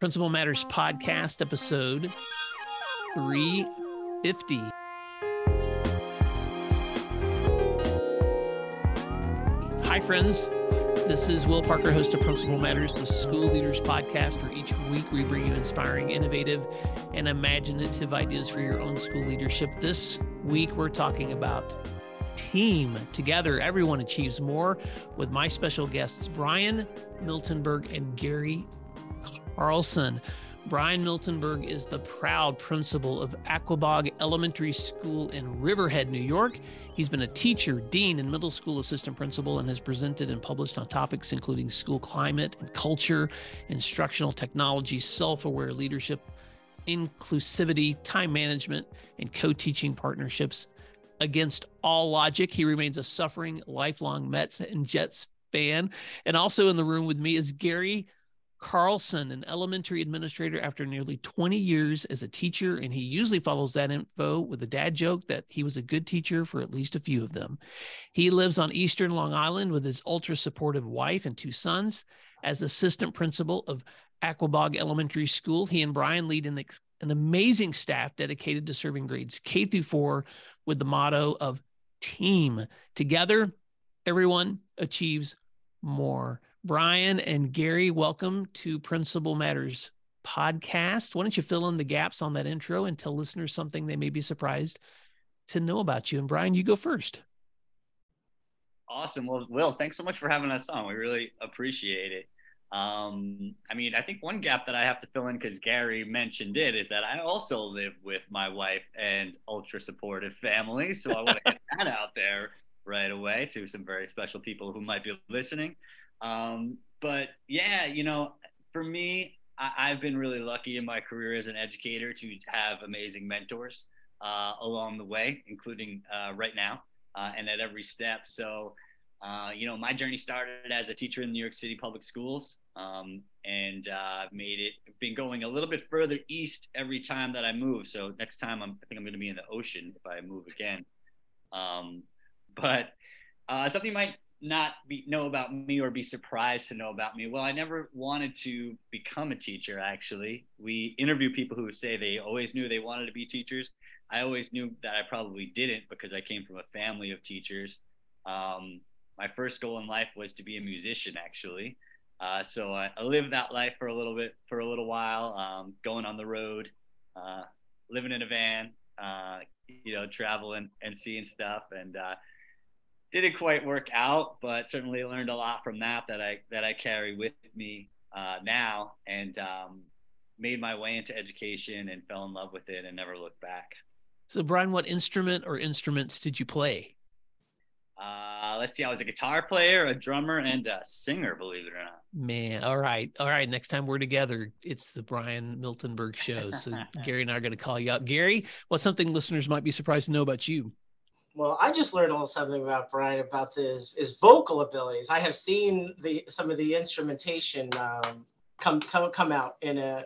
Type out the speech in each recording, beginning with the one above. Principal Matters Podcast, episode 350. Hi, friends. This is Will Parker, host of Principal Matters, the School Leaders Podcast, where each week we bring you inspiring, innovative, and imaginative ideas for your own school leadership. This week, we're talking about team. Together, everyone achieves more with my special guests, Brian Miltenberg and Gary Karlson. Brian Miltenberg is the proud principal of Aquebogue Elementary School in Riverhead, New York. He's been a teacher, dean, and middle school assistant principal and has presented and published on topics including school climate and culture, instructional technology, self-aware leadership, inclusivity, time management, and co-teaching partnerships. Against all logic, he remains a suffering, lifelong Mets and Jets fan. And also in the room with me is Gary Karlson, an elementary administrator after nearly 20 years as a teacher, and he usually follows that info with a dad joke that he was a good teacher for at least a few of them. He lives on Eastern Long Island with his ultra-supportive wife and two sons. As assistant principal of Aquebogue Elementary School, he and Brian lead an amazing staff dedicated to serving grades K through 4 with the motto of team. Together, everyone achieves more. Brian and Gary, welcome to Principal Matters Podcast. Why don't you fill in the gaps on that intro and tell listeners something they may be surprised to know about you? And Brian, you go first. Awesome. Well, Will, thanks so much for having us on. We really appreciate it. I think one gap that I have to fill in, because Gary mentioned it, is that I also live with my wife and ultra supportive family. So I want to get that out there right away to some very special people who might be listening. For me, I've been really lucky in my career as an educator to have amazing mentors along the way, including right now and at every step. So, my journey started as a teacher in New York City public schools, and I've been going a little bit further east every time that I move. So next time I think I'm going to be in the ocean if I move again. But something you might know about me or be surprised to know about me. Well, I never wanted to become a teacher, actually. We interview people who say they always knew they wanted to be teachers. I always knew that I probably didn't because I came from a family of teachers. My first goal in life was to be a musician, actually. So I lived that life for a little while, going on the road, living in a van, traveling and seeing stuff. And didn't quite work out, but certainly learned a lot from that I carry with me now, and made my way into education and fell in love with it and never looked back. So Brian, what instrument or instruments did you play? Let's see. I was a guitar player, a drummer, and a singer, believe it or not. Man. All right. Next time we're together, it's the Brian Miltenberg show. So Gary and I are going to call you out. Gary, what's something listeners might be surprised to know about you? Well, I just learned a little something about Brian about his vocal abilities. I have seen some of the instrumentation come out in an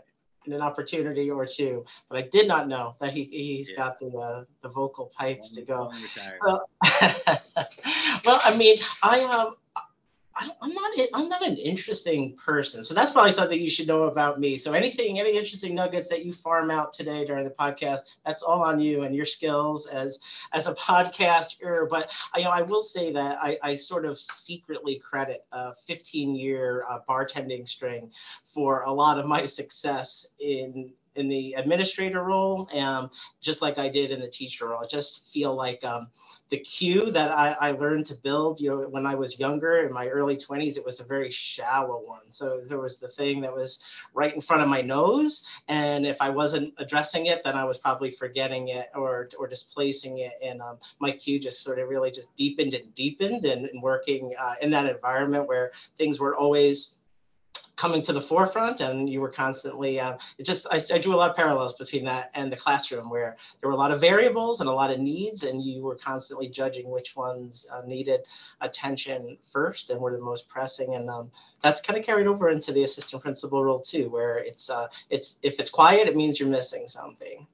opportunity or two, but I did not know that he's got the vocal pipes to go. Well, I'm not an interesting person, so that's probably something you should know about me. So any interesting nuggets that you farm out today during the podcast, that's all on you and your skills as a podcaster. But I will say that I sort of secretly credit a 15-year bartending string for a lot of my success in the administrator role, just like I did in the teacher role. I just feel like the cue that I learned to build, when I was younger in my early 20s, it was a very shallow one. So there was the thing that was right in front of my nose. And if I wasn't addressing it, then I was probably forgetting it or displacing it. And my cue just sort of really just deepened and working in that environment where things were always coming to the forefront, and you were constantly, I drew a lot of parallels between that and the classroom, where there were a lot of variables and a lot of needs, and you were constantly judging which ones needed attention first and were the most pressing. And that's kind of carried over into the assistant principal role too, where it's if it's quiet, it means you're missing something.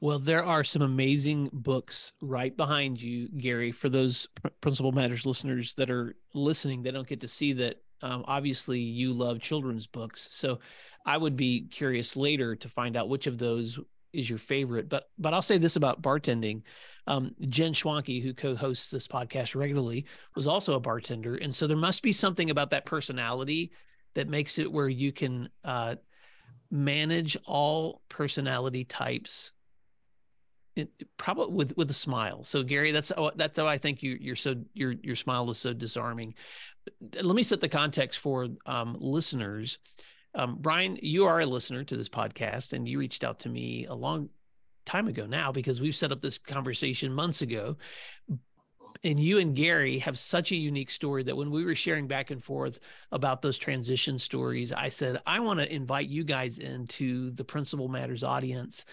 Well, there are some amazing books right behind you, Gary, for those Principal Matters listeners that are listening, they don't get to see that. Obviously, you love children's books. So I would be curious later to find out which of those is your favorite. But I'll say this about bartending. Jen Schwanke, who co-hosts this podcast regularly, was also a bartender. And so there must be something about that personality that makes it where you can manage all personality types probably with a smile. So Gary, that's how I think your smile is so disarming. Let me set the context for listeners. Brian, you are a listener to this podcast, and you reached out to me a long time ago now because we've set up this conversation months ago. And you and Gary have such a unique story that when we were sharing back and forth about those transition stories, I said, I want to invite you guys into the Principal Matters audience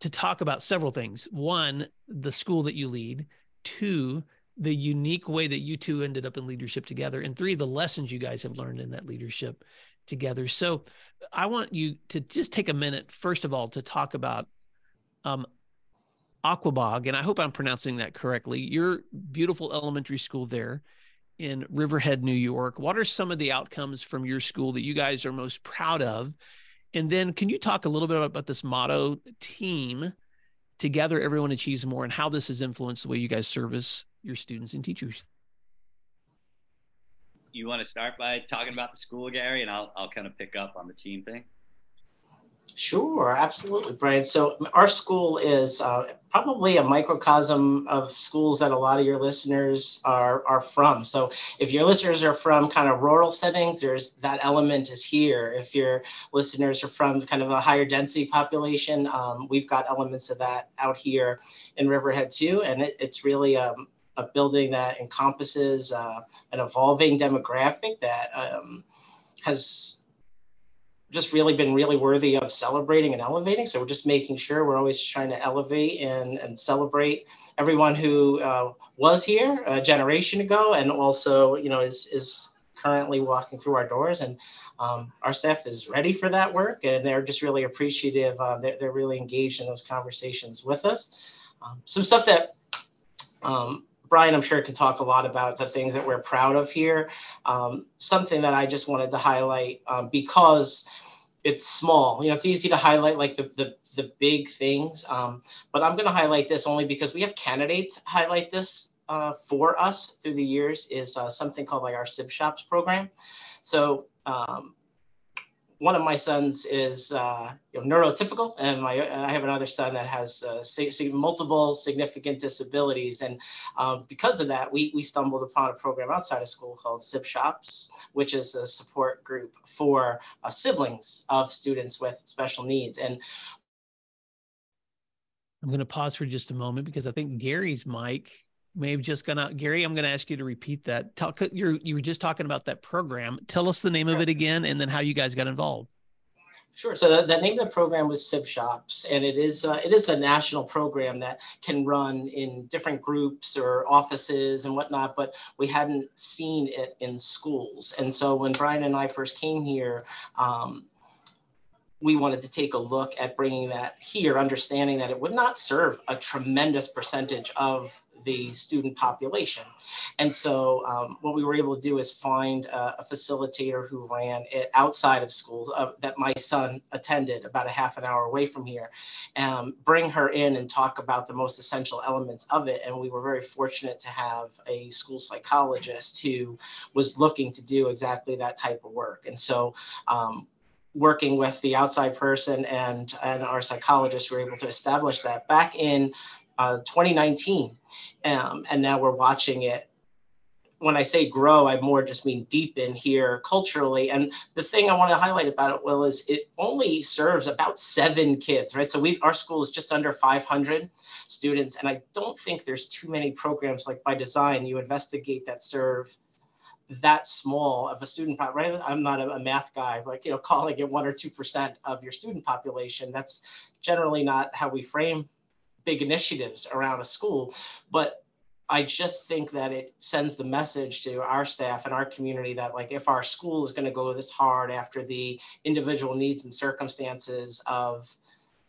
to talk about several things. One, the school that you lead. Two, the unique way that you two ended up in leadership together. And three, the lessons you guys have learned in that leadership together. So I want you to just take a minute, first of all, to talk about Aquebogue. And I hope I'm pronouncing that correctly. Your beautiful elementary school there in Riverhead, New York. What are some of the outcomes from your school that you guys are most proud of? And then can you talk a little bit about this motto, team, together everyone achieves more, and how this has influenced the way you guys service your students and teachers? You want to start by talking about the school, Gary, and I'll kind of pick up on the team thing? Sure, absolutely, Brian. So our school is probably a microcosm of schools that a lot of your listeners are from. So if your listeners are from kind of rural settings, there's that element is here. If your listeners are from kind of a higher density population, we've got elements of that out here in Riverhead too. And it's really a building that encompasses an evolving demographic that has just really been really worthy of celebrating and elevating. So we're just making sure we're always trying to elevate and celebrate everyone who was here a generation ago, and also, you know, is currently walking through our doors. And our staff is ready for that work, and they're just really appreciative. They're really engaged in those conversations with us. Some stuff that Brian, I'm sure, can talk a lot about the things that we're proud of here. Something that I just wanted to highlight because it's small. You know, it's easy to highlight like the big things, but I'm going to highlight this only because we have candidates highlight this for us through the years. Is something called like our Sib Shops program. So one of my sons is neurotypical, and I have another son that has multiple significant disabilities. And because of that, we stumbled upon a program outside of school called Sib Shops, which is a support group for siblings of students with special needs. And I'm going to pause for just a moment because I think Gary's mic may have just gone out. Gary, I'm going to ask you to repeat that. You were just talking about that program. Tell us the name of it again, and then how you guys got involved. Sure. So the name of the program was Sib Shops, and it is a national program that can run in different groups or offices and whatnot, but we hadn't seen it in schools. And so when Brian and I first came here, we wanted to take a look at bringing that here, understanding that it would not serve a tremendous percentage of the student population. And so what we were able to do is find a facilitator who ran it outside of schools that my son attended about a half an hour away from here, and bring her in and talk about the most essential elements of it. And we were very fortunate to have a school psychologist who was looking to do exactly that type of work. And so working with the outside person and our psychologist, we were able to establish that back in 2019. And now we're watching it. When I say grow, I more just mean deepen here culturally. And the thing I want to highlight about it, Will, is it only serves about 7 kids, right? So our school is just under 500 students. And I don't think there's too many programs like by design you investigate that serve that small of a student pop, right? I'm not a math guy, but calling it 1 or 2% of your student population, that's generally not how we frame big initiatives around a school. But I just think that it sends the message to our staff and our community that, like, if our school is going to go this hard after the individual needs and circumstances of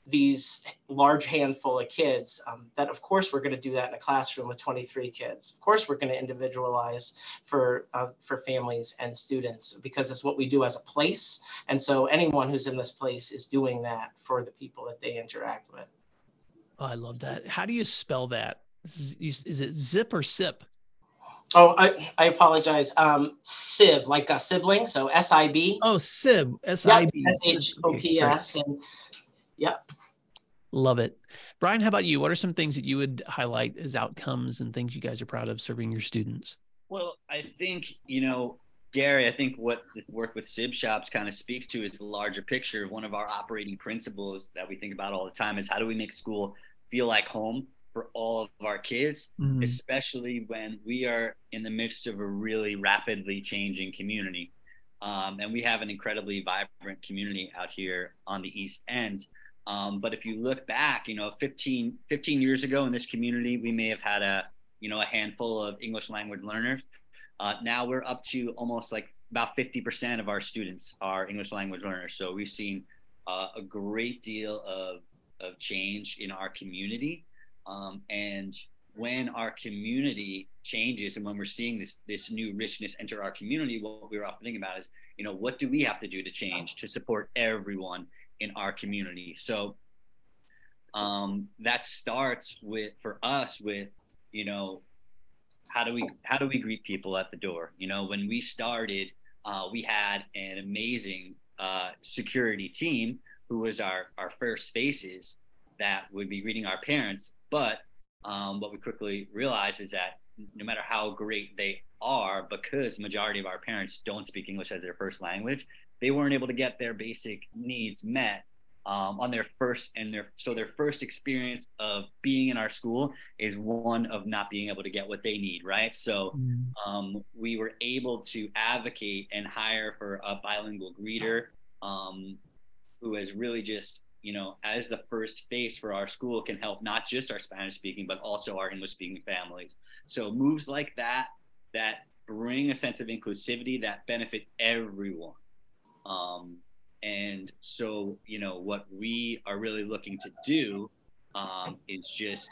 these large handful of kids, that of course we're going to do that in a classroom with 23 kids. Of course we're going to individualize for families and students, because it's what we do as a place. And so anyone who's in this place is doing that for the people that they interact with. Oh, I love that. How do you spell that? Is it zip or sip? Oh, I apologize. Sib, like a sibling, so S-I-B. Oh, Sib, S-I-B. Yep, S-H-O-P-S. And, yep. Love it. Brian, how about you? What are some things that you would highlight as outcomes and things you guys are proud of serving your students? Well, I think, you know, Gary, I think what the work with Sib Shops kind of speaks to is the larger picture. One of our operating principles that we think about all the time is, how do we make school feel like home for all of our kids, especially when we are in the midst of a really rapidly changing community. And we have an incredibly vibrant community out here on the East End. But if you look back, you know, 15 years ago in this community, we may have had a, you know, a handful of English language learners. Now we're up to almost like about 50% of our students are English language learners. So we've seen a great deal of change in our community. And when our community changes, and when we're seeing this new richness enter our community, what we were often thinking about is, you know, what do we have to do to change to support everyone in our community? So that starts with, for us, with, you know, how do we greet people at the door? You know, when we started, we had an amazing security team who was our first faces that would be greeting our parents. But what we quickly realized is that no matter how great they are, because the majority of our parents don't speak English as their first language, they weren't able to get their basic needs met on their first, so their first experience of being in our school is one of not being able to get what they need, right? So we were able to advocate and hire for a bilingual greeter who has really just, you know, as the first face for our school, can help not just our Spanish speaking, but also our English speaking families. So moves like that bring a sense of inclusivity that benefit everyone. And so, you know, what we are really looking to do is just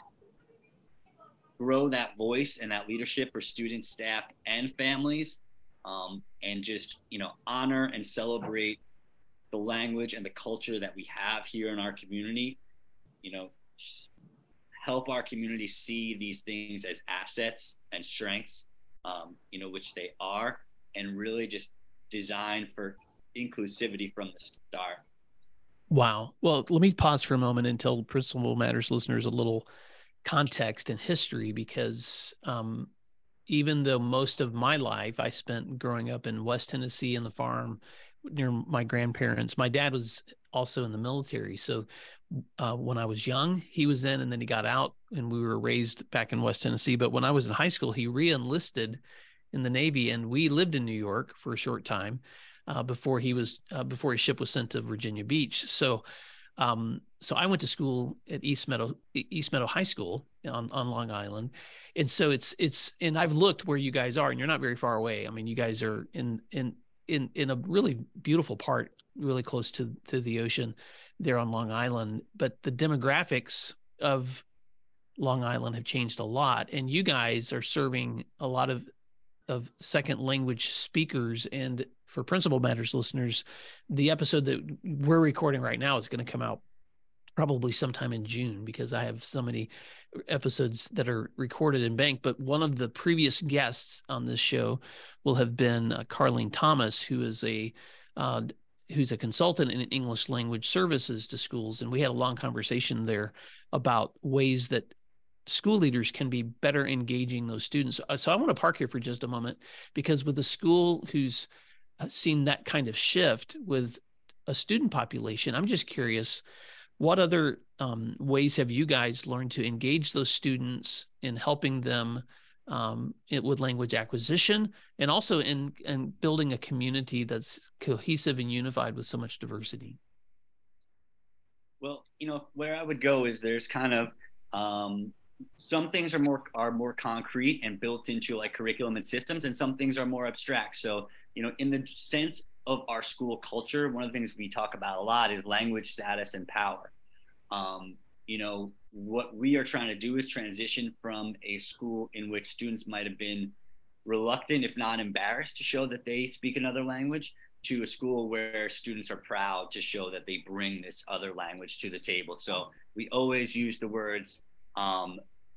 grow that voice and that leadership for students, staff, and families, and just, you know, honor and celebrate the language and the culture that we have here in our community. You know, help our community see these things as assets and strengths, you know, which they are, and really just design for inclusivity from the start. Wow. Well, let me pause for a moment and tell Principal Matters listeners a little context and history, because even though most of my life I spent growing up in West Tennessee in the farm near my grandparents, my dad was also in the military. So when I was young, he was in, and then he got out, and we were raised back in West Tennessee. But when I was in high school, he re-enlisted in the Navy, and we lived in New York for a short time before his ship was sent to Virginia Beach. So so I went to school at East Meadow High School on Long Island. And so and I've looked where you guys are, and you're not very far away. I mean, you guys are in a really beautiful part, really close to the ocean there on Long Island. But the demographics of Long Island have changed a lot. And you guys are serving a lot of second language speakers. And for Principal Matters listeners, the episode that we're recording right now is going to come out probably sometime in June, because I have so many episodes that are recorded and banked. But one of the previous guests on this show will have been Carlene Thomas, who is who's a consultant in English language services to schools. And we had a long conversation there about ways that school leaders can be better engaging those students. So I want to park here for just a moment, because with a school who's seen that kind of shift with a student population, I'm just curious, what other ways have you guys learned to engage those students in helping them with language acquisition, and also in building a community that's cohesive and unified with so much diversity? Well, you know, where I would go is there's kind of some things are more concrete and built into like curriculum and systems, and some things are more abstract. So, you know, in the sense of our school culture, one of the things we talk about a lot is language status and power. You know, what we are trying to do is transition from a school in which students might have been reluctant, if not embarrassed, to show that they speak another language, to a school where students are proud to show that they bring this other language to the table. So we always use the words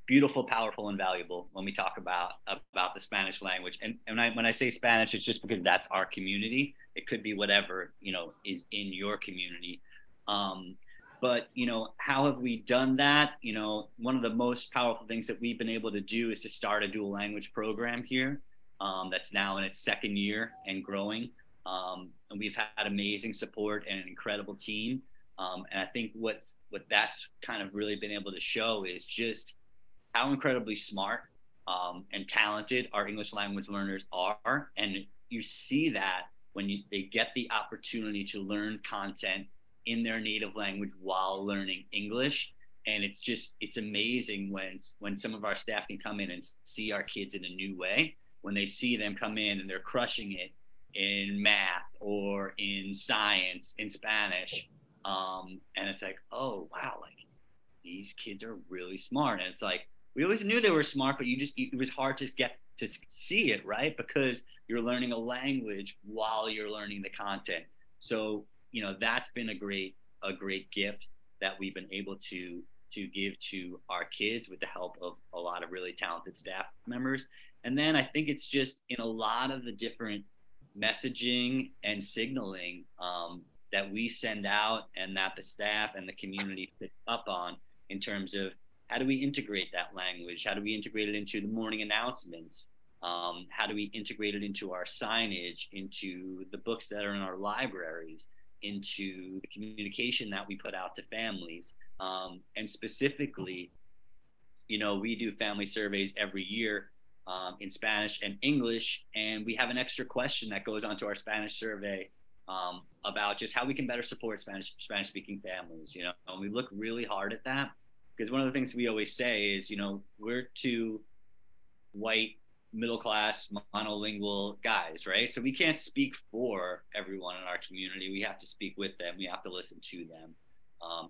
beautiful, powerful, and valuable when we talk about the Spanish language. And when I say Spanish, it's just because that's our community. It could be whatever, you know, is in your community. But, you know, how have we done that? You know, one of the most powerful things that we've been able to do is to start a dual language program here that's now in its second year and growing. And we've had amazing support and an incredible team. And I think what that's kind of really been able to show is just how incredibly smart and talented our English language learners are. And you see that when they get the opportunity to learn content in their native language while learning English. And it's just, it's amazing when some of our staff can come in and see our kids in a new way, when they see them come in and they're crushing it in math or in science, in Spanish. And it's like, oh, wow, like these kids are really smart. And it's like, we always knew they were smart, but it was hard to get to see it, right? Because you're learning a language while you're learning the content. So, you know, that's been a great gift that we've been able to give to our kids with the help of a lot of really talented staff members. And then I think it's just in a lot of the different messaging and signaling that we send out and that the staff and the community picks up on in terms of how do we integrate that language? How do we integrate it into the morning announcements? How do we integrate it into our signage, into the books that are in our libraries, into the communication that we put out to families? And specifically, you know, we do family surveys every year in Spanish and English, and we have an extra question that goes onto our Spanish survey about just how we can better support Spanish-speaking families, you know, and we look really hard at that because one of the things we always say is, you know, we're two white, middle-class, monolingual guys, right? So we can't speak for everyone in our community. We have to speak with them. We have to listen to them.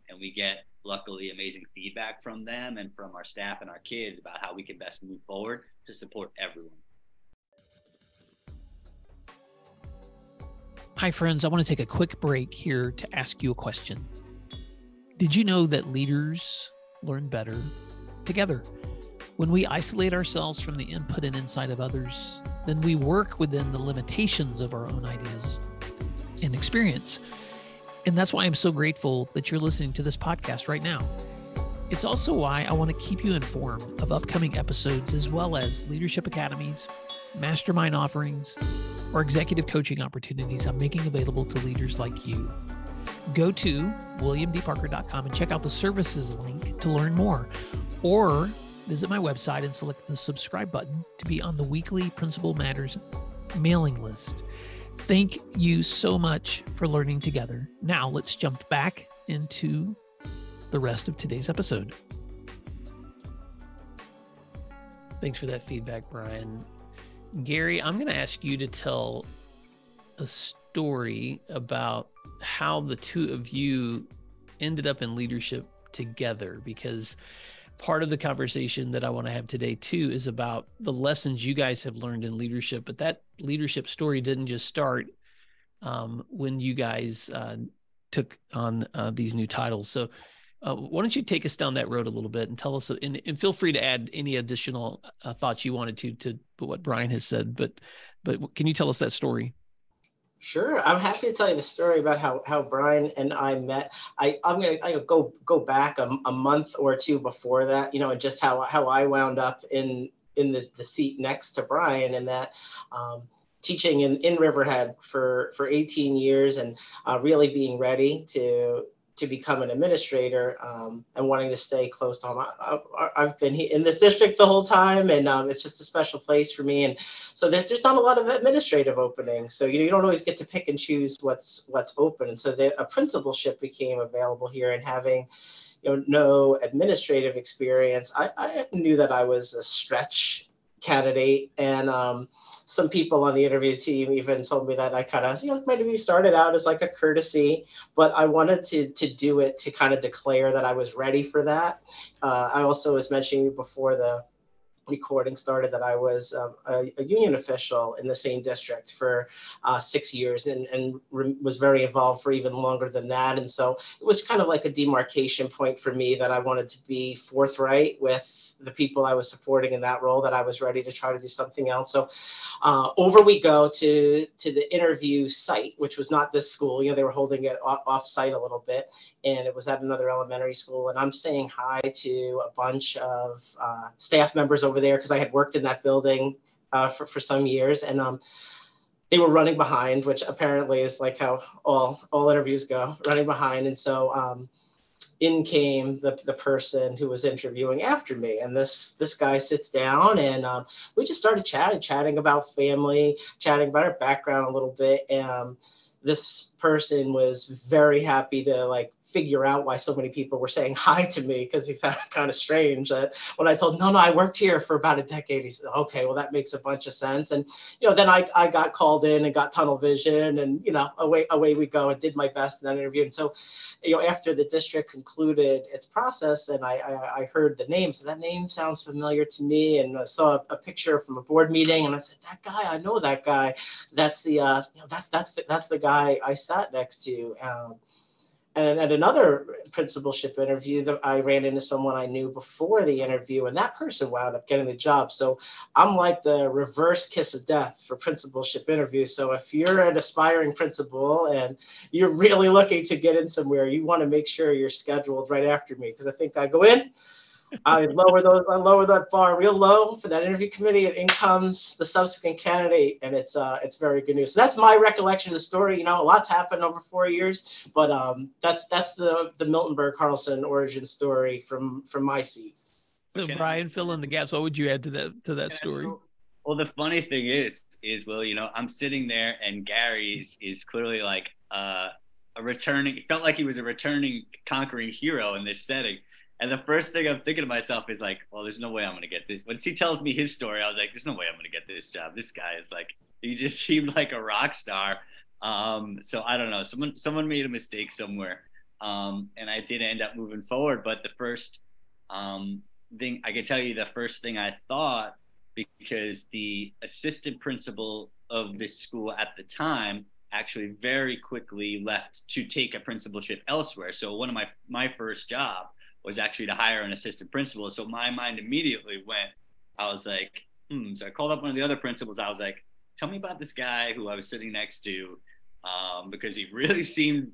And we get, luckily, amazing feedback from them and from our staff and our kids about how we can best move forward to support everyone. Hi, friends. I want to take a quick break here to ask you a question. Did you know that leaders learn better together? When we isolate ourselves from the input and insight of others, then we work within the limitations of our own ideas and experience. And that's why I'm so grateful that you're listening to this podcast right now. It's also why I want to keep you informed of upcoming episodes, as well as leadership academies, mastermind offerings, or executive coaching opportunities I'm making available to leaders like you. Go to williamdparker.com and check out the services link to learn more, or visit my website and select the subscribe button to be on the weekly Principal Matters mailing list. Thank you so much for learning together. Now let's jump back into the rest of today's episode. Thanks for that feedback, Brian. Gary, I'm going to ask you to tell a story about how the two of you ended up in leadership together, because part of the conversation that I want to have today too is about the lessons you guys have learned in leadership, but that leadership story didn't just start when you guys took on these new titles. So why don't you take us down that road a little bit and tell us, and feel free to add any additional thoughts you wanted to what Brian has said, but can you tell us that story? Sure, I'm happy to tell you the story about how Brian and I met. I'm gonna go back a month or two before that, you know, just how I wound up in the seat next to Brian, and that teaching in Riverhead for 18 years and really being ready to become an administrator and wanting to stay close to home. I've been in this district the whole time, and it's just a special place for me. And so there's not a lot of administrative openings. So, you know, you don't always get to pick and choose what's open. And so a principalship became available here, and having, you know, no administrative experience, I knew that I was a stretch candidate. And some people on the interview team even told me that I kind of, my interview started out as like a courtesy, but I wanted to do it to kind of declare that I was ready for that. I also was mentioning before the recording started that I was a union official in the same district for 6 years and was very involved for even longer than that. And so it was kind of like a demarcation point for me that I wanted to be forthright with the people I was supporting in that role, that I was ready to try to do something else. So over we go to the interview site, which was not this school. They were holding it off site a little bit, and it was at another elementary school. And I'm saying hi to a bunch of staff members over there because I had worked in that building for some years, and they were running behind, which apparently is like how all interviews go, running behind. And so in came the person who was interviewing after me, and this guy sits down, and we just started chatting about family, chatting about our background a little bit. And this person was very happy to figure out why so many people were saying hi to me, because he found it kind of strange that when I told him, no, I worked here for about a decade, he said, okay, well, that makes a bunch of sense. And, then I got called in and got tunnel vision, and, away we go, and did my best in that interview. And so, after the district concluded its process, and I heard the name, so that name sounds familiar to me, and I saw a picture from a board meeting, and I said, that guy, I know that guy. That's the, that's the guy I sat next to. And at another principalship interview, I ran into someone I knew before the interview, and that person wound up getting the job. So I'm like the reverse kiss of death for principalship interviews. So if you're an aspiring principal and you're really looking to get in somewhere, you want to make sure you're scheduled right after me, because I think I go in, I lower that bar real low for that interview committee, and in comes the subsequent candidate, and it's very good news. So that's my recollection of the story. A lot's happened over 4 years, but that's the Miltenberg-Karlson origin story from my seat. So Brian, fill in the gaps. What would you add to that story? Well, the funny thing is Will, I'm sitting there, and Gary is clearly like a returning. It felt like he was a returning conquering hero in this setting. And the first thing I'm thinking to myself is well, there's no way I'm going to get this. Once he tells me his story, I was like, there's no way I'm going to get this job. This guy is he just seemed like a rock star. So I don't know. Someone made a mistake somewhere. And I did end up moving forward. But the first thing I could tell you, the first thing I thought, because the assistant principal of this school at the time actually very quickly left to take a principalship elsewhere. So one of my first job was actually to hire an assistant principal. So my mind immediately went, I was like, So I called up one of the other principals. I was like, tell me about this guy who I was sitting next to, because he really seemed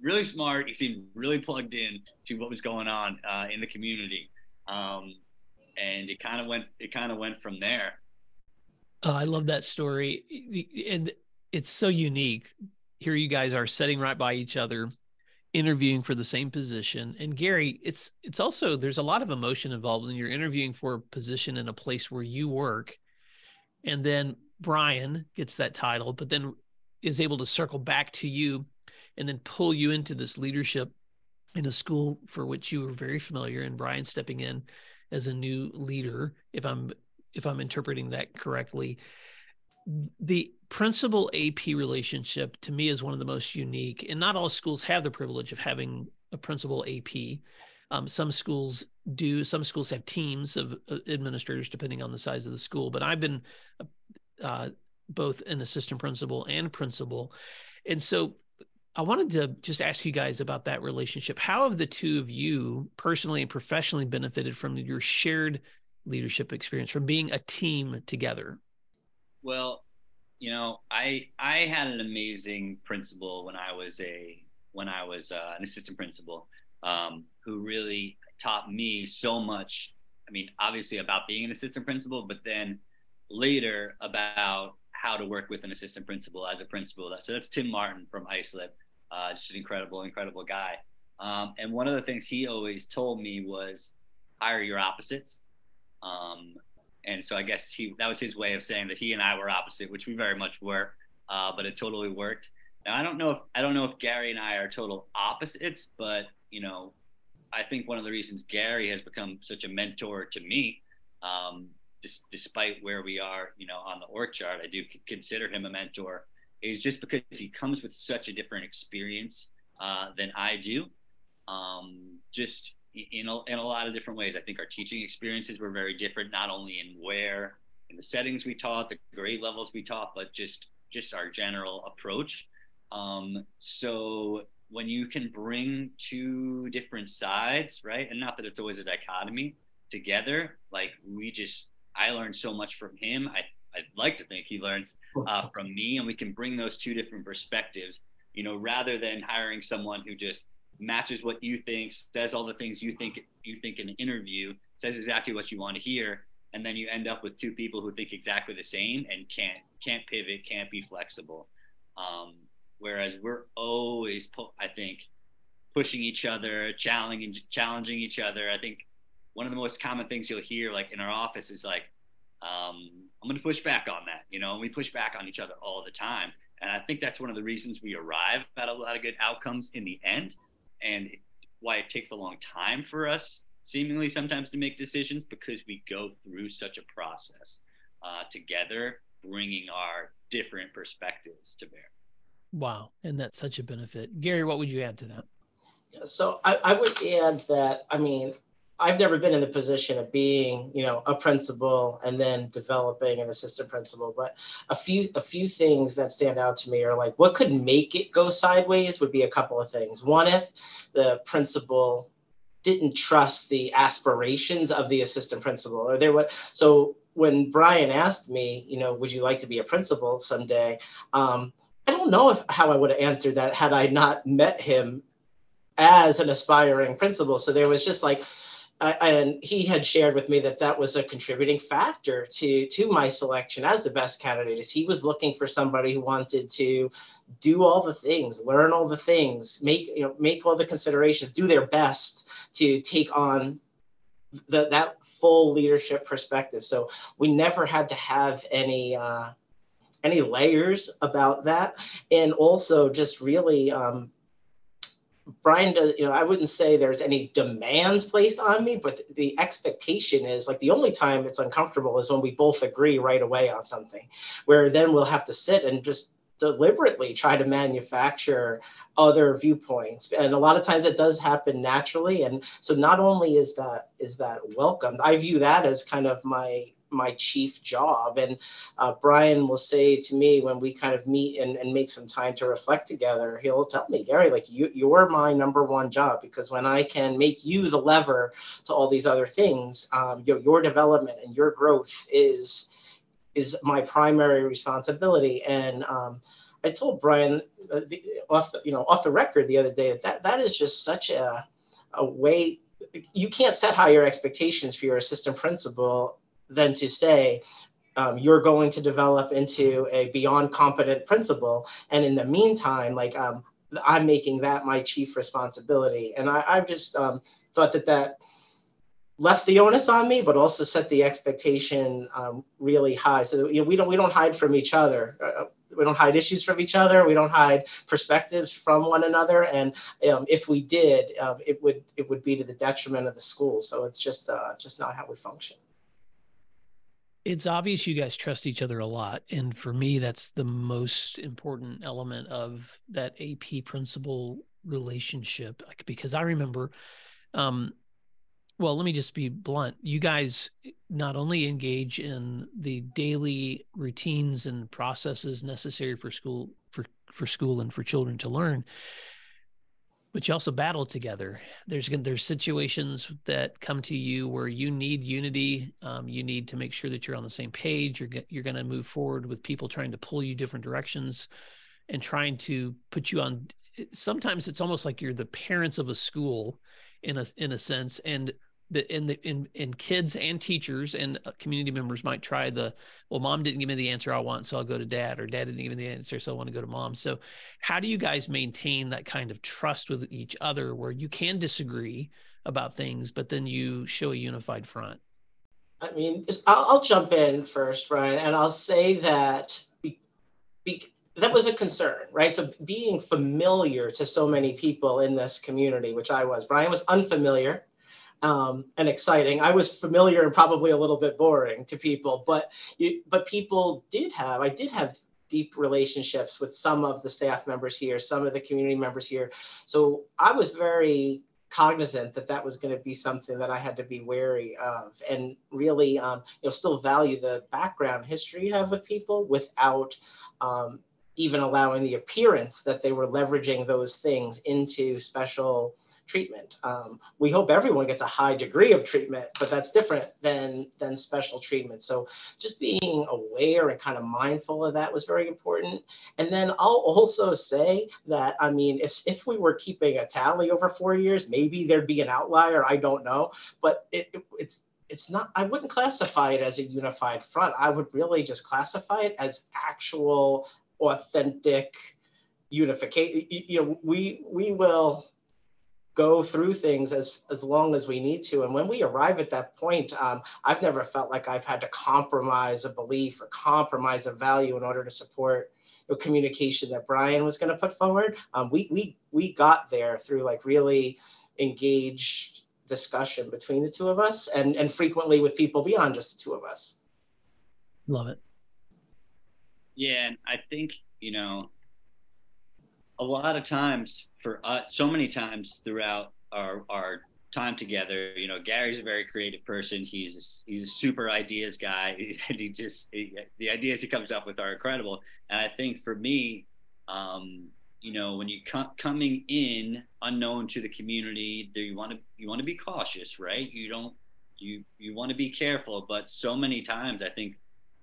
really smart. He seemed really plugged in to what was going on in the community. And it kind of went from there. Oh, I love that story. And it's so unique. Here you guys are sitting right by each other, interviewing for the same position. And Gary, it's also, there's a lot of emotion involved when you're interviewing for a position in a place where you work. And then Brian gets that title, but then is able to circle back to you and then pull you into this leadership in a school for which you were very familiar, and Brian stepping in as a new leader, if I'm interpreting that correctly. The principal AP relationship to me is one of the most unique, and not all schools have the privilege of having a principal AP. Some schools do. Some schools have teams of administrators depending on the size of the school, but I've been both an assistant principal and principal. And so I wanted to just ask you guys about that relationship. How have the two of you personally and professionally benefited from your shared leadership experience, from being a team together? Well, I had an amazing principal when I was an assistant principal, who really taught me so much. I mean, obviously about being an assistant principal, but then later about how to work with an assistant principal as a principal. So that's Tim Martin from Islip, just an incredible guy. And one of the things he always told me was hire your opposites. And so I guess that was his way of saying that he and I were opposite, which we very much were, but it totally worked. Now, I don't know if Gary and I are total opposites, but, I think one of the reasons Gary has become such a mentor to me despite where we are, you know, on the org chart, I do consider him a mentor, is just because he comes with such a different experience than I do. Just in a lot of different ways. I think our teaching experiences were very different, not only in where, in the settings we taught, the grade levels we taught, but just our general approach. So when you can bring two different sides, right? And not that it's always a dichotomy, together, like I learned so much from him. I'd like to think he learns from me, and we can bring those two different perspectives, you know, rather than hiring someone who just matches what you think, says all the things you think in an interview, says exactly what you want to hear, and then you end up with two people who think exactly the same and can't pivot, can't be flexible. Whereas we're always, I think, pushing each other, challenging each other. I think one of the most common things you'll hear, like in our office, is like, I'm going to push back on that, you know, and we push back on each other all the time. And I think that's one of the reasons we arrive at a lot of good outcomes in the end, and why it takes a long time for us seemingly sometimes to make decisions, because we go through such a process together, bringing our different perspectives to bear. Wow. And that's such a benefit. Gary, what would you add to that? Yeah, so I would add that, I mean, I've never been in the position of being, you know, a principal and then developing an assistant principal, but a few things that stand out to me are like, what could make it go sideways would be a couple of things. One, if the principal didn't trust the aspirations of the assistant principal, or there was, so when Brian asked me, you know, would you like to be a principal someday? I don't know how I would have answered that had I not met him as an aspiring principal. So there was just like, and he had shared with me that was a contributing factor to my selection as the best candidate, is he was looking for somebody who wanted to do all the things, learn all the things, make all the considerations, do their best to take on that full leadership perspective. So we never had to have any layers about that, and also just really. Brian does, you know, I wouldn't say there's any demands placed on me, but the expectation is like the only time it's uncomfortable is when we both agree right away on something, where then we'll have to sit and just deliberately try to manufacture other viewpoints. And a lot of times it does happen naturally. And so not only is that welcomed, I view that as kind of my chief job. And Brian will say to me when we kind of meet and make some time to reflect together, he'll tell me, Gary, like you're my number one job, because when I can make you the lever to all these other things, your development and your growth is my primary responsibility. And I told Brian off the record the other day that is just such a way. You can't set higher expectations for your assistant principal than to say, you're going to develop into a beyond competent principal. And in the meantime, like I'm making that my chief responsibility. And I've just thought that left the onus on me, but also set the expectation really high. So that, you know, we don't hide from each other. We don't hide issues from each other. We don't hide perspectives from one another. And if we did, it would be to the detriment of the school. So it's just not how we function. It's obvious you guys trust each other a lot. And for me, that's the most important element of that AP principal relationship, because I remember, well, let me just be blunt. You guys not only engage in the daily routines and processes necessary for school, for school and for children to learn, but you also battle together. There's situations that come to you where you need unity. You need to make sure that you're on the same page. You're going to move forward with people trying to pull you different directions and trying to put you on. Sometimes it's almost like you're the parents of a school in a sense, and and kids and teachers and community members might try well, mom didn't give me the answer I want, so I'll go to dad, or dad didn't give me the answer, so I want to go to mom. So how do you guys maintain that kind of trust with each other where you can disagree about things, but then you show a unified front? I mean, I'll jump in first, Brian, and I'll say that that was a concern, right? So being familiar to so many people in this community, which I was, Brian was unfamiliar. and exciting. I was familiar and probably a little bit boring to people, but people I did have deep relationships with some of the staff members here, some of the community members here. So I was very cognizant that that was going to be something that I had to be wary of, and really, still value the background history you have with people without even allowing the appearance that they were leveraging those things into special treatment. We hope everyone gets a high degree of treatment, but that's different than special treatment. So just being aware and kind of mindful of that was very important. And then I'll also say that, I mean, if we were keeping a tally over 4 years, maybe there'd be an outlier, I don't know, but it's not, I wouldn't classify it as a unified front. I would really just classify it as actual authentic unification. We will go through things as long as we need to. And when we arrive at that point, I've never felt like I've had to compromise a belief or compromise a value in order to support the communication that Brian was gonna put forward. We got there through like really engaged discussion between the two of us, and frequently with people beyond just the two of us. Love it. Yeah, and I think, a lot of times for us, so many times throughout our time together, Gary's a very creative person. He's a super ideas guy. And the ideas he comes up with are incredible. And I think for me, when you coming in unknown to the community, there you want to be cautious, right? You want to be careful. But so many times, I think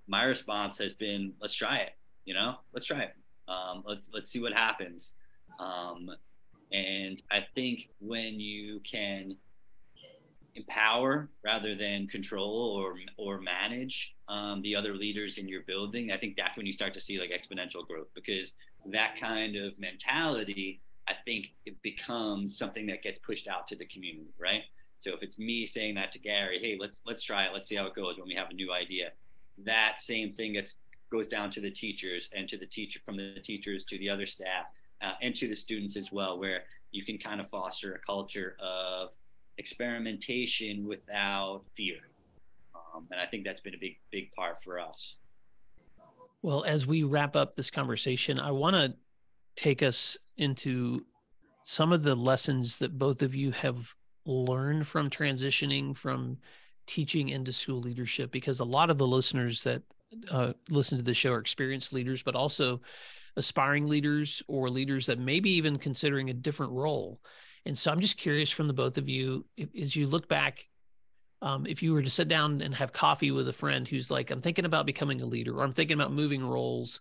my response has been, let's try it. Let's try it. Let's see what happens. And I think when you can empower rather than control or manage the other leaders in your building, I think that's when you start to see like exponential growth, because that kind of mentality, I think it becomes something that gets pushed out to the community, right? So if it's me saying that to Gary, hey, let's try it, let's see how it goes when we have a new idea, that same thing goes down to the teachers, and to the teacher, from the teachers to the other staff, and to the students as well, where you can kind of foster a culture of experimentation without fear. And I think that's been a big part for us. Well, as we wrap up this conversation, I want to take us into some of the lessons that both of you have learned from transitioning from teaching into school leadership, because a lot of the listeners that listen to the show are experienced leaders, but also aspiring leaders or leaders that may be even considering a different role. And so I'm just curious from the both of you, as you look back, if you were to sit down and have coffee with a friend who's like, I'm thinking about becoming a leader, or I'm thinking about moving roles,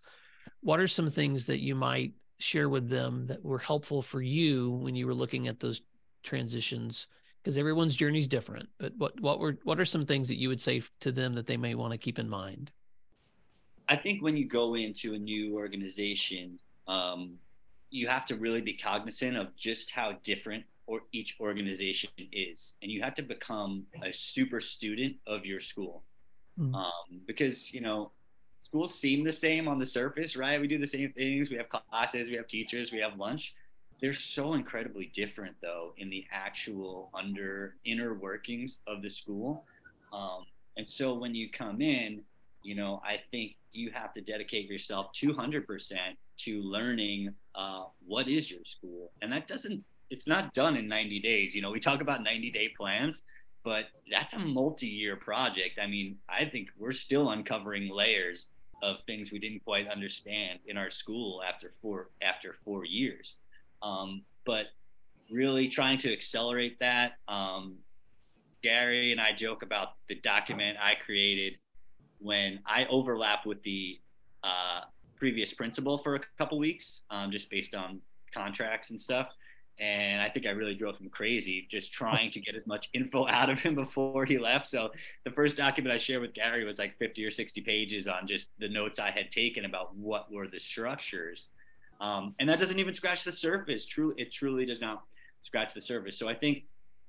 what are some things that you might share with them that were helpful for you when you were looking at those transitions? Because everyone's journey is different, but what are some things that you would say to them that they may want to keep in mind? I think when you go into a new organization, you have to really be cognizant of just how different each organization is. And you have to become a super student of your school. Mm-hmm. Because, schools seem the same on the surface, right? We do the same things. We have classes, we have teachers, we have lunch. They're so incredibly different, though, in the actual inner workings of the school. And so when you come in, I think you have to dedicate yourself 200% to learning what is your school. And it's not done in 90 days. We talk about 90-day plans, but that's a multi-year project. I mean, I think we're still uncovering layers of things we didn't quite understand in our school after four years. But really trying to accelerate that. Gary and I joke about the document I created when I overlap with the previous principal for a couple weeks, just based on contracts and stuff. And I think I really drove him crazy just trying to get as much info out of him before he left. So the first document I shared with Gary was like 50 or 60 pages on just the notes I had taken about what were the structures. And that doesn't even scratch the surface. It truly does not scratch the surface. So I think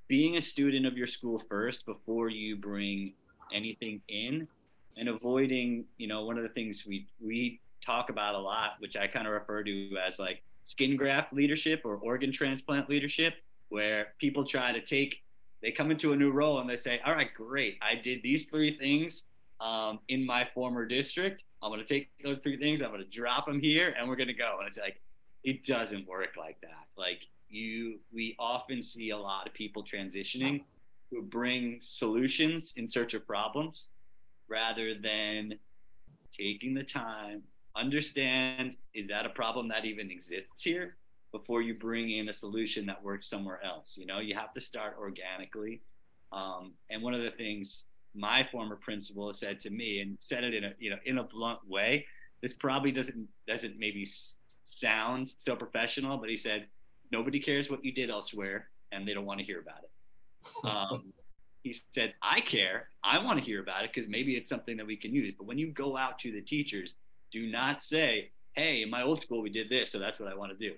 being a student of your school first before you bring anything in, and avoiding, one of the things we talk about a lot, which I kind of refer to as like skin graft leadership or organ transplant leadership, where people try to take They come into a new role and they say, all right, great. I did these three things in my former district. I'm going to take those three things. I'm going to drop them here and we're going to go. And it's like, it doesn't work like that. Like we often see a lot of people transitioning who bring solutions in search of problems rather than taking the time, understand, is that a problem that even exists here? Before you bring in a solution that works somewhere else. You know, you have to start organically. And one of the things my former principal said to me, and said it in a, you know, in a blunt way, this probably doesn't maybe sound so professional, but he said, nobody cares what you did elsewhere and they don't want to hear about it. He said, I care, I want to hear about it because maybe it's something that we can use. But when you go out to the teachers, do not say, hey, in my old school, we did this, so that's what I want to do.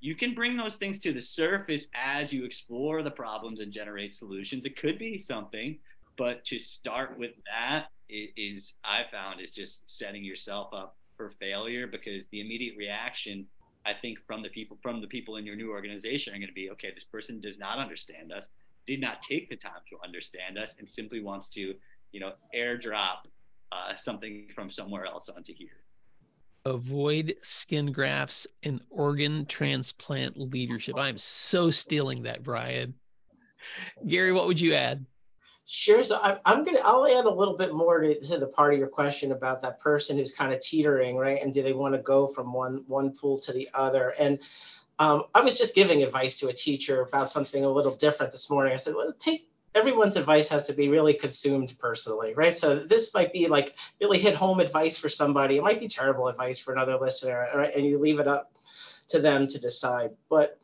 You can bring those things to the surface as you explore the problems and generate solutions. It could be something, but to start with that is, I found, is just setting yourself up for failure, because the immediate reaction, I think, from the people in your new organization are going to be, okay, this person does not understand us, did not take the time to understand us, and simply wants to, you know, airdrop something from somewhere else onto here. Avoid skin grafts and organ transplant leadership. I'm so stealing that, Brian. Gary, what would you add? Sure. So I'll add a little bit more to the part of your question about that person who's kind of teetering, right? And do they want to go from one pool to the other? And I was just giving advice to a teacher about something a little different this morning. I said, well, everyone's advice has to be really consumed personally, right? So this might be like really hit home advice for somebody. It might be terrible advice for another listener, right? And you leave it up to them to decide. But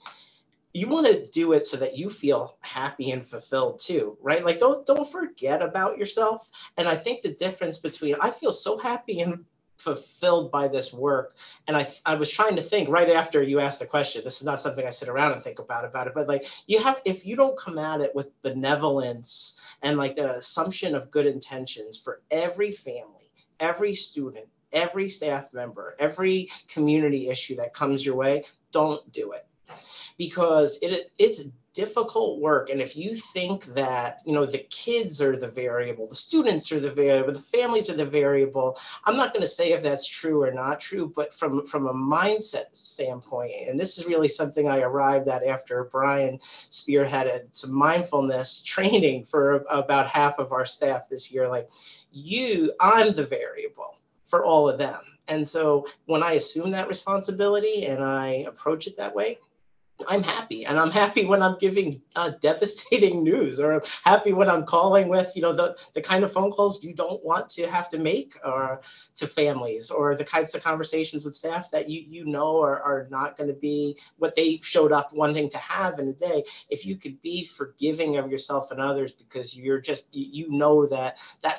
you want to do it so that you feel happy and fulfilled too, right? Like don't forget about yourself. And I think the difference between, I feel so happy and fulfilled by this work. And I was trying to think right after you asked the question, this is not something I sit around and think about it, but like you have, if you don't come at it with benevolence and like the assumption of good intentions for every family, every student, every staff member, every community issue that comes your way, don't do it, because it's difficult work. And if you think that, you know, the kids are the variable, the students are the variable, the families are the variable, I'm not going to say if that's true or not true, but from a mindset standpoint, and this is really something I arrived at after Brian spearheaded some mindfulness training for about half of our staff this year, like I'm the variable for all of them. And so when I assume that responsibility and I approach it that way, I'm happy. And I'm happy when I'm giving devastating news, or I'm happy when I'm calling with, you know, the kind of phone calls you don't want to have to make or to families, or the kinds of conversations with staff that you know are not going to be what they showed up wanting to have in a day. If you could be forgiving of yourself and others, because you're just, you know, that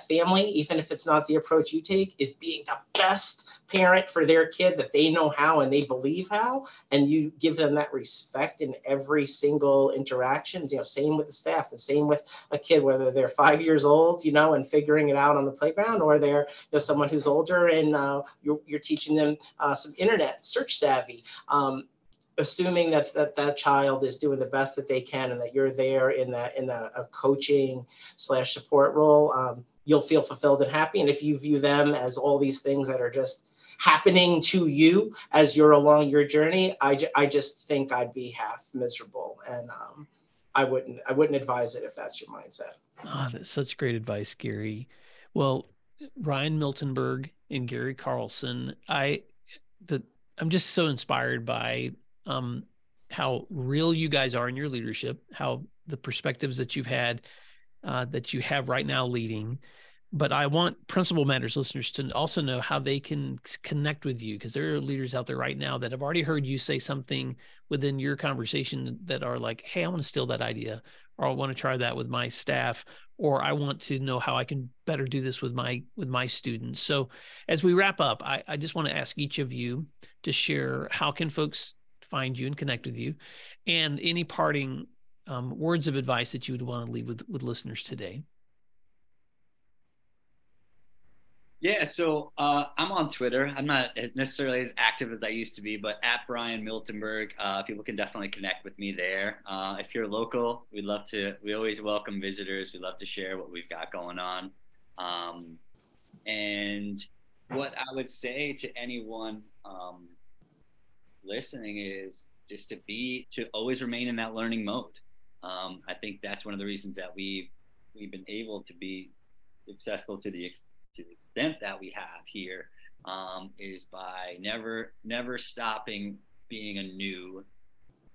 family, even if it's not the approach you take, is being the best parent for their kid that they know how and they believe how, and you give them that respect in every single interaction. You know, same with the staff and same with a kid, whether they're 5 years old, you know, and figuring it out on the playground, or they're, you know, someone who's older and you're teaching them some internet search savvy, assuming that child is doing the best that they can and that you're there in a coaching/support role. You'll feel fulfilled and happy. And if you view them as all these things that are just happening to you as you're along your journey, I just think I'd be half miserable, and I wouldn't advise it if that's your mindset. Oh, that's such great advice, Gary. Well, Brian Miltenberg and Gary Karlson, I'm just so inspired by how real you guys are in your leadership, how the perspectives that you've had that you have right now leading. But I want Principal Matters listeners to also know how they can connect with you, because there are leaders out there right now that have already heard you say something within your conversation that are like, hey, I want to steal that idea, or I want to try that with my staff, or I want to know how I can better do this with my students. So as we wrap up, I just want to ask each of you to share, how can folks find you and connect with you, and any parting words of advice that you would want to leave with listeners today? Yeah, so I'm on Twitter. I'm not necessarily as active as I used to be, but at Brian Miltenberg, people can definitely connect with me there. If you're local, we'd love to. We always welcome visitors. We love to share what we've got going on. And what I would say to anyone listening is just to always remain in that learning mode. I think that's one of the reasons that we've been able to be successful to the extent that we have here, is by never stopping being a new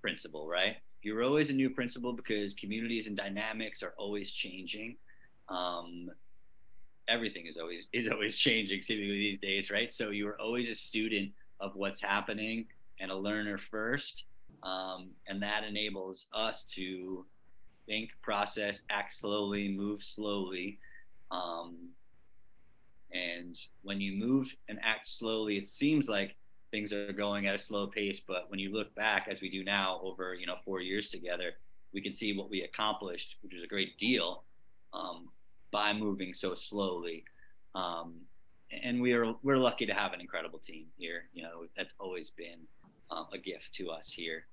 principal, right? You're always a new principal because communities and dynamics are always changing. Everything is always changing seemingly these days, right? So you are always a student of what's happening and a learner first. And that enables us to think, process, act slowly, move slowly. And when you move and act slowly, it seems like things are going at a slow pace. But when you look back, as we do now, over 4 years together, we can see what we accomplished, which is a great deal, by moving so slowly. And we're lucky to have an incredible team here. That's always been a gift to us here.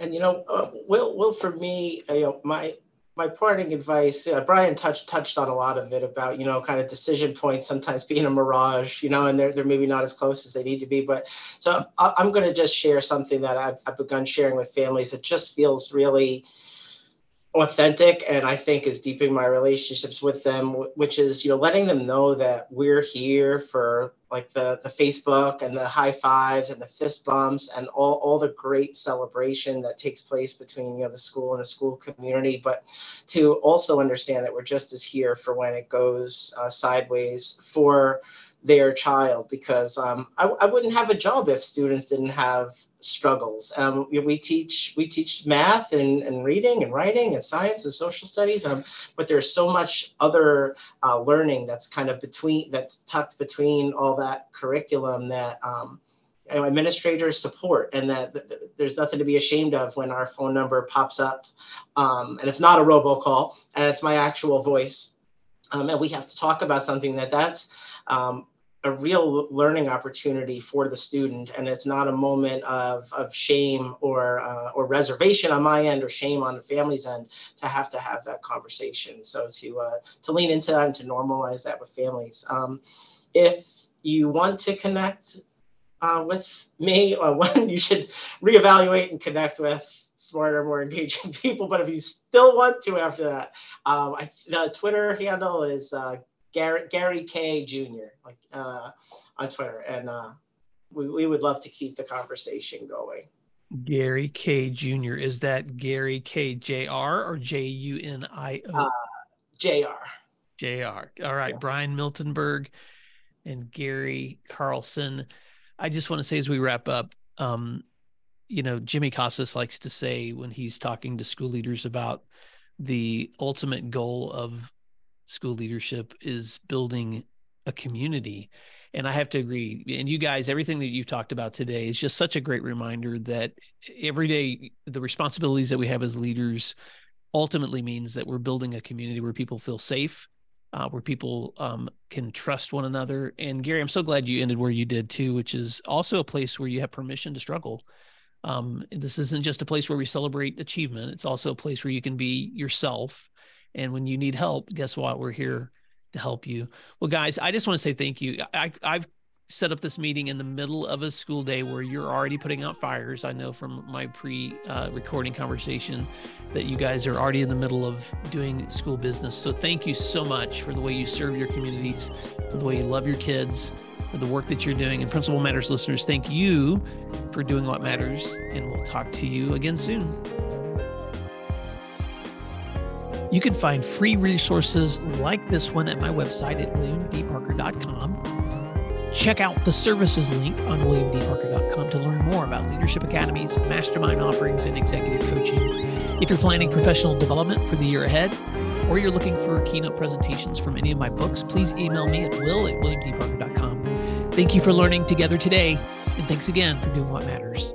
And Will, for me, my parting advice, Brian touched on a lot of it about, kind of decision points sometimes being a mirage, and they're maybe not as close as they need to be. But so I'm going to just share something that I've begun sharing with families that just feels really authentic and I think is deepening my relationships with them, which is, letting them know that we're here for like the Facebook and the high fives and the fist bumps and all the great celebration that takes place between, the school and the school community, but to also understand that we're just as here for when it goes sideways for their child, because I wouldn't have a job if students didn't have struggles. We teach math and reading and writing and science and social studies, but there's so much other learning that's kind of tucked between all that curriculum that administrators support, and that there's nothing to be ashamed of when our phone number pops up, and it's not a robocall and it's my actual voice, and we have to talk about something that's a real learning opportunity for the student, and it's not a moment of shame or reservation on my end or shame on the family's end to have that conversation. So to lean into that and to normalize that with families. If you want to connect with me, you should reevaluate and connect with smarter, more engaging people. But if you still want to after that, the Twitter handle is Gary K Jr. On Twitter, and we would love to keep the conversation going. Gary K Jr. Is that Gary K Jr. or Junio? Jr. All right, yeah. Brian Miltenberg and Gary Karlson. I just want to say as we wrap up, Jimmy Casas likes to say when he's talking to school leaders about the ultimate goal of school leadership is building a community. And I have to agree. And you guys, everything that you've talked about today is just such a great reminder that every day, the responsibilities that we have as leaders ultimately means that we're building a community where people feel safe, where people can trust one another. And Gary, I'm so glad you ended where you did too, which is also a place where you have permission to struggle. This isn't just a place where we celebrate achievement. It's also a place where you can be yourself. And when you need help, guess what? We're here to help you. Well, guys, I just want to say thank you. I've set up this meeting in the middle of a school day where you're already putting out fires. I know from my pre-recording conversation that you guys are already in the middle of doing school business. So thank you so much for the way you serve your communities, for the way you love your kids, for the work that you're doing. And Principal Matters listeners, thank you for doing what matters. And we'll talk to you again soon. You can find free resources like this one at my website at williamdparker.com. Check out the services link on williamdparker.com to learn more about leadership academies, mastermind offerings, and executive coaching. If you're planning professional development for the year ahead, or you're looking for keynote presentations from any of my books, please email me at will@williamdparker.com. Thank you for learning together today, and thanks again for doing what matters.